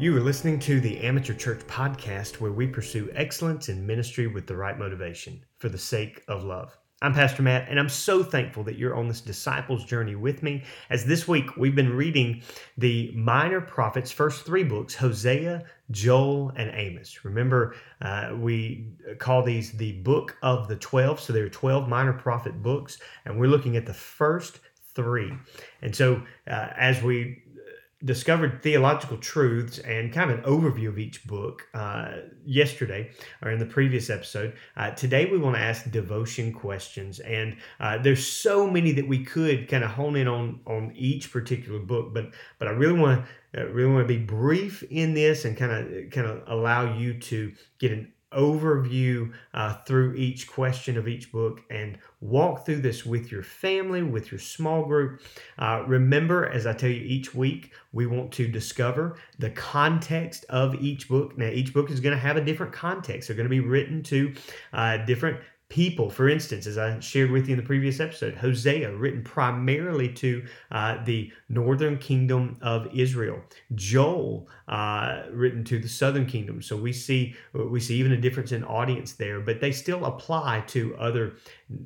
You are listening to the Amateur Church Podcast, where we pursue excellence in ministry with the right motivation for the sake of love. I'm Pastor Matt, and I'm so thankful that you're on this disciples journey with me, as this week we've been reading the minor prophets' first three books, Hosea, Joel, and Amos. Remember, we call these the Book of the 12, so there are 12 minor prophet books, and we're looking at the first three. And so as we discovered theological truths and kind of an overview of each book yesterday or in the previous episode. Today we want to ask devotion questions, and there's so many that we could kind of hone in on each particular book, but I really want to be brief in this and kind of allow you to get an overview through each question of each book and walk through this with your family, with your small group. Remember, as I tell you each week, we want to discover the context of each book. Now, each book is going to have a different context. They're going to be written to different people. For instance, as I shared with you in the previous episode, Hosea, written primarily to the northern kingdom of Israel. Joel, written to the southern kingdom. So we see even a difference in audience there, but they still apply to other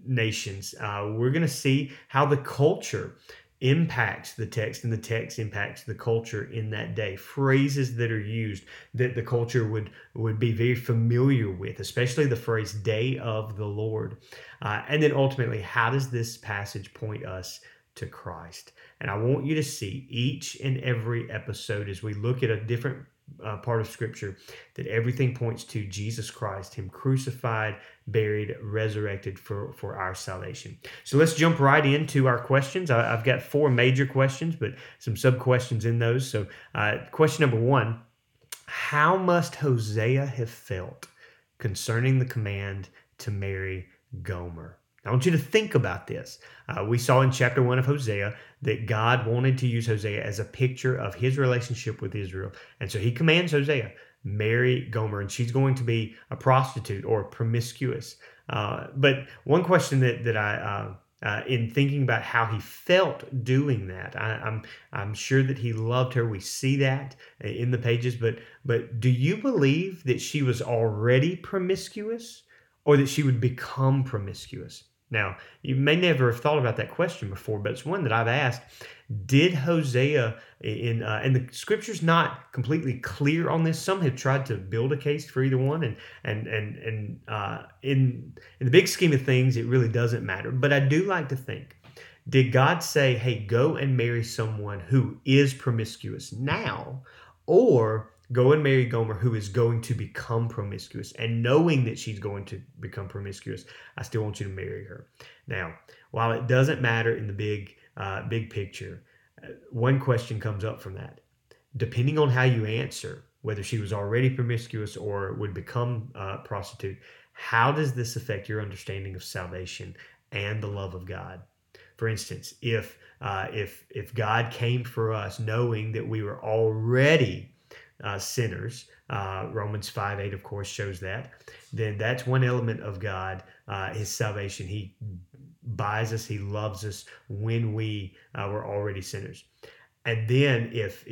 nations. We're going to see how the culture impacts the text, and the text impacts the culture in that day. Phrases that are used that the culture would be very familiar with, especially the phrase "day of the Lord," and then ultimately, how does this passage point us to Christ? And I want you to see each and every episode as we look at a different part of Scripture that everything points to Jesus Christ, Him crucified, buried, resurrected for our salvation. So let's jump right into our questions. I've got four major questions, but some sub-questions in those. So question number one, how must Hosea have felt concerning the command to marry Gomer? I want you to think about this. We saw in chapter 1 of Hosea that God wanted to use Hosea as a picture of His relationship with Israel. And so He commands Hosea, marry Gomer, and she's going to be a prostitute or promiscuous. But one question that I, in thinking about how he felt doing that, I'm sure that he loved her. We see that in the pages. But do you believe that she was already promiscuous, or that she would become promiscuous? Now, you may never have thought about that question before, but it's one that I've asked. Did Hosea, and the Scripture's not completely clear on this. Some have tried to build a case for either one, and in the big scheme of things, it really doesn't matter. But I do like to think, did God say, hey, go and marry someone who is promiscuous now, or go and marry Gomer, who is going to become promiscuous? And knowing that she's going to become promiscuous, I still want you to marry her. Now, while it doesn't matter in the big picture, one question comes up from that. Depending on how you answer, whether she was already promiscuous or would become a prostitute, how does this affect your understanding of salvation and the love of God? For instance, if God came for us knowing that we were already sinners, Romans 5:8, of course, shows that, then that's one element of God, His salvation. He buys us, He loves us when we were already sinners. And then if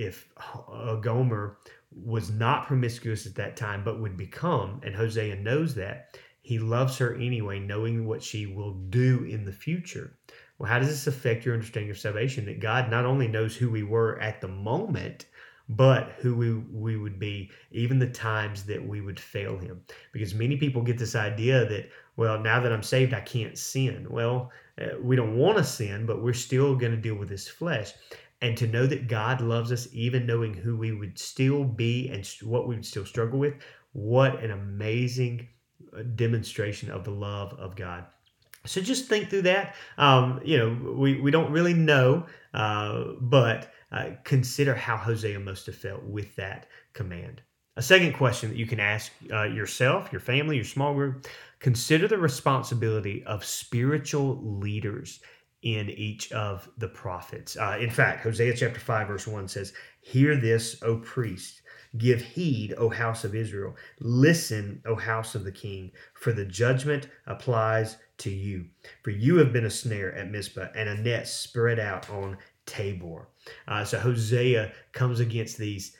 Gomer was not promiscuous at that time, but would become, and Hosea knows that, he loves her anyway, knowing what she will do in the future. Well, how does this affect your understanding of salvation? That God not only knows who we were at the moment, but who we would be, even the times that we would fail Him. Because many people get this idea that, well, now that I'm saved, I can't sin. Well, we don't want to sin, but we're still going to deal with this flesh. And to know that God loves us, even knowing who we would still be and what we would still struggle with, what an amazing demonstration of the love of God. So just think through that. We don't really know, but consider how Hosea must have felt with that command. A second question that you can ask yourself, your family, your small group, consider the responsibility of spiritual leaders in each of the prophets. In fact, Hosea chapter 5, verse 1 says, "Hear this, O priest. Give heed, O house of Israel. Listen, O house of the king, for the judgment applies to you. For you have been a snare at Mizpah and a net spread out on Tabor. So Hosea comes against these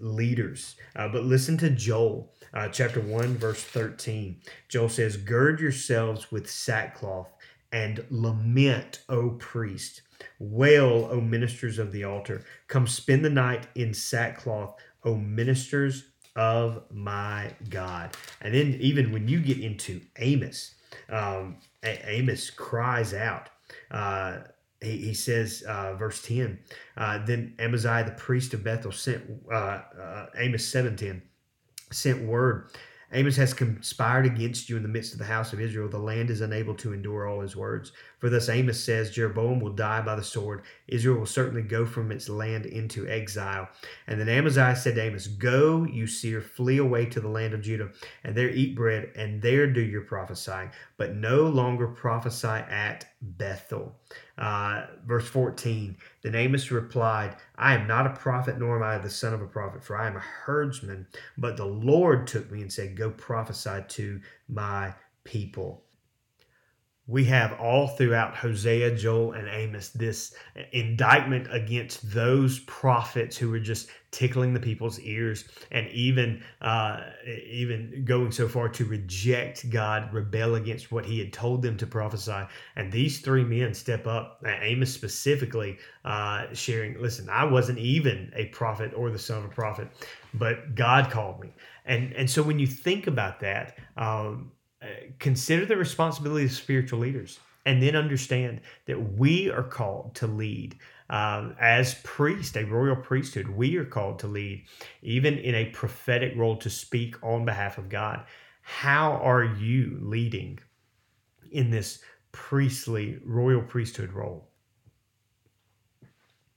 leaders. But listen to Joel, chapter 1, verse 13. Joel says, "Gird yourselves with sackcloth and lament, O priest. Wail, O ministers of the altar. Come spend the night in sackcloth, O ministers of my God." And then even when you get into Amos, Amos cries out. He says, verse 10, "Then Amaziah, the priest of Bethel, sent," Amos 7:10, "sent word, Amos has conspired against you in the midst of the house of Israel. The land is unable to endure all his words. For thus Amos says, Jeroboam will die by the sword. Israel will certainly go from its land into exile." And then Amaziah said to Amos, "Go, you seer, flee away to the land of Judah, and there eat bread, and there do your prophesying, but no longer prophesy at Bethel." Verse 14, "Then Amos replied, I am not a prophet, nor am I the son of a prophet, for I am a herdsman. But the Lord took me and said, go prophesy to my people." We have all throughout Hosea, Joel, and Amos this indictment against those prophets who were just tickling the people's ears and even going so far to reject God, rebel against what he had told them to prophesy. And these three men step up, Amos specifically sharing, listen, I wasn't even a prophet or the son of a prophet, but God called me. And so when you think about that, consider the responsibility of spiritual leaders, and then understand that we are called to lead as priests, a royal priesthood. We are called to lead, even in a prophetic role, to speak on behalf of God. How are you leading in this priestly, royal priesthood role?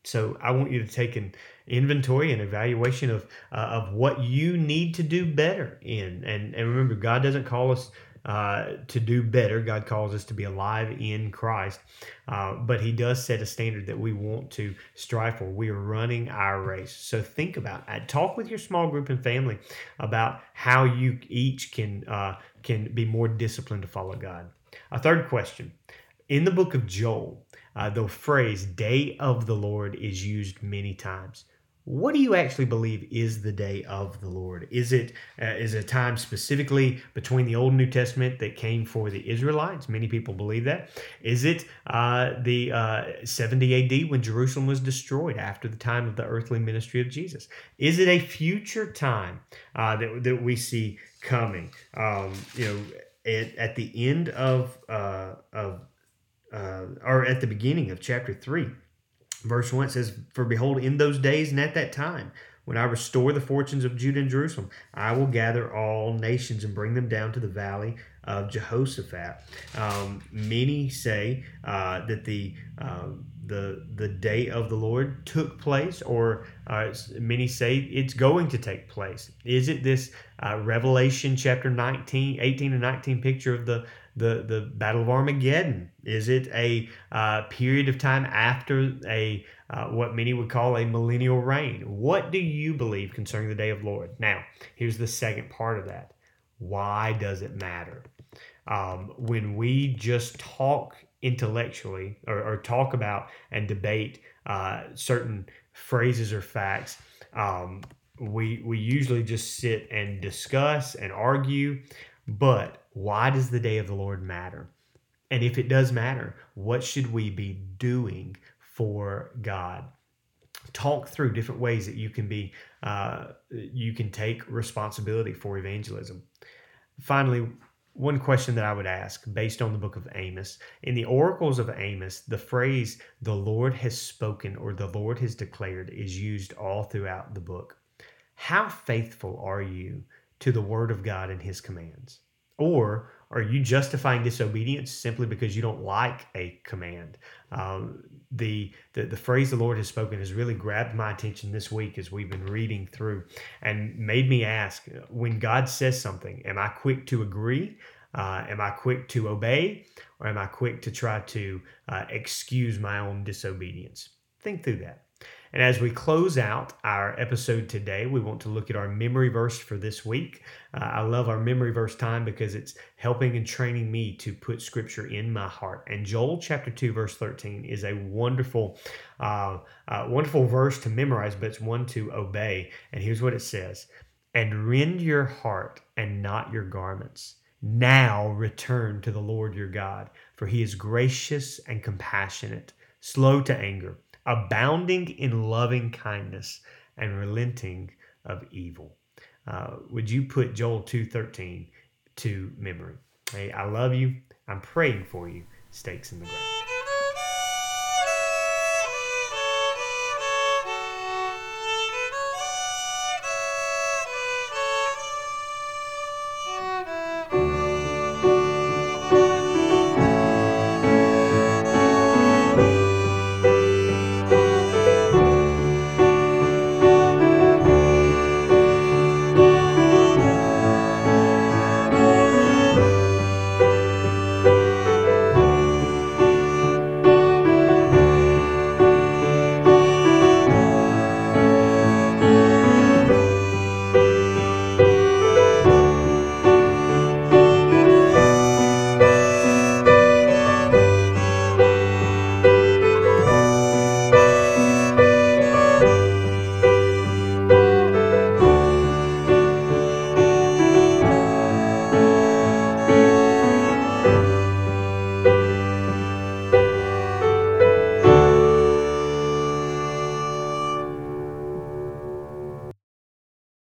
So I want you to take an inventory and evaluation of what you need to do better in. And remember, God doesn't call us to do better. God calls us to be alive in Christ. But he does set a standard that we want to strive for. We are running our race. So think about it. Talk with your small group and family about how you each can be more disciplined to follow God. A third question. In the book of Joel, the phrase day of the Lord is used many times. What do you actually believe is the day of the Lord? Is it a time specifically between the Old and New Testament that came for the Israelites? Many people believe that. Is it the 70 AD when Jerusalem was destroyed after the time of the earthly ministry of Jesus? Is it a future time that we see coming? At the end or at the beginning of chapter 3, verse 1 says, "For behold, in those days and at that time, when I restore the fortunes of Judah and Jerusalem, I will gather all nations and bring them down to the valley of Jehoshaphat." Many say that the day of the Lord took place, or many say it's going to take place. Is it this Revelation chapter 18 and 19 picture of the Battle of Armageddon? Is it a period of time after a what many would call a millennial reign? What do you believe concerning the day of the Lord? Now, here's the second part of that. Why does it matter? When we just talk intellectually or talk about and debate certain phrases or facts, we usually just sit and discuss and argue. But why does the day of the Lord matter? And if it does matter, what should we be doing for God? Talk through different ways that you can take responsibility for evangelism. Finally, one question that I would ask based on the book of Amos. In the oracles of Amos, the phrase, "the Lord has spoken" or "the Lord has declared" is used all throughout the book. How faithful are you to the word of God and his commands? Or are you justifying disobedience simply because you don't like a command? The phrase "the Lord has spoken" has really grabbed my attention this week as we've been reading through and made me ask, when God says something, am I quick to agree? Am I quick to obey? Or am I quick to try to excuse my own disobedience? Think through that. And as we close out our episode today, we want to look at our memory verse for this week. I love our memory verse time because it's helping and training me to put Scripture in my heart. And Joel chapter 2, verse 13 is a wonderful verse to memorize, but it's one to obey. And here's what it says. And rend your heart and not your garments. Now return to the Lord your God, for he is gracious and compassionate, slow to anger, abounding in loving kindness and relenting of evil. Would you put Joel 2:13 to memory? Hey, I love you. I'm praying for you. Stakes in the ground.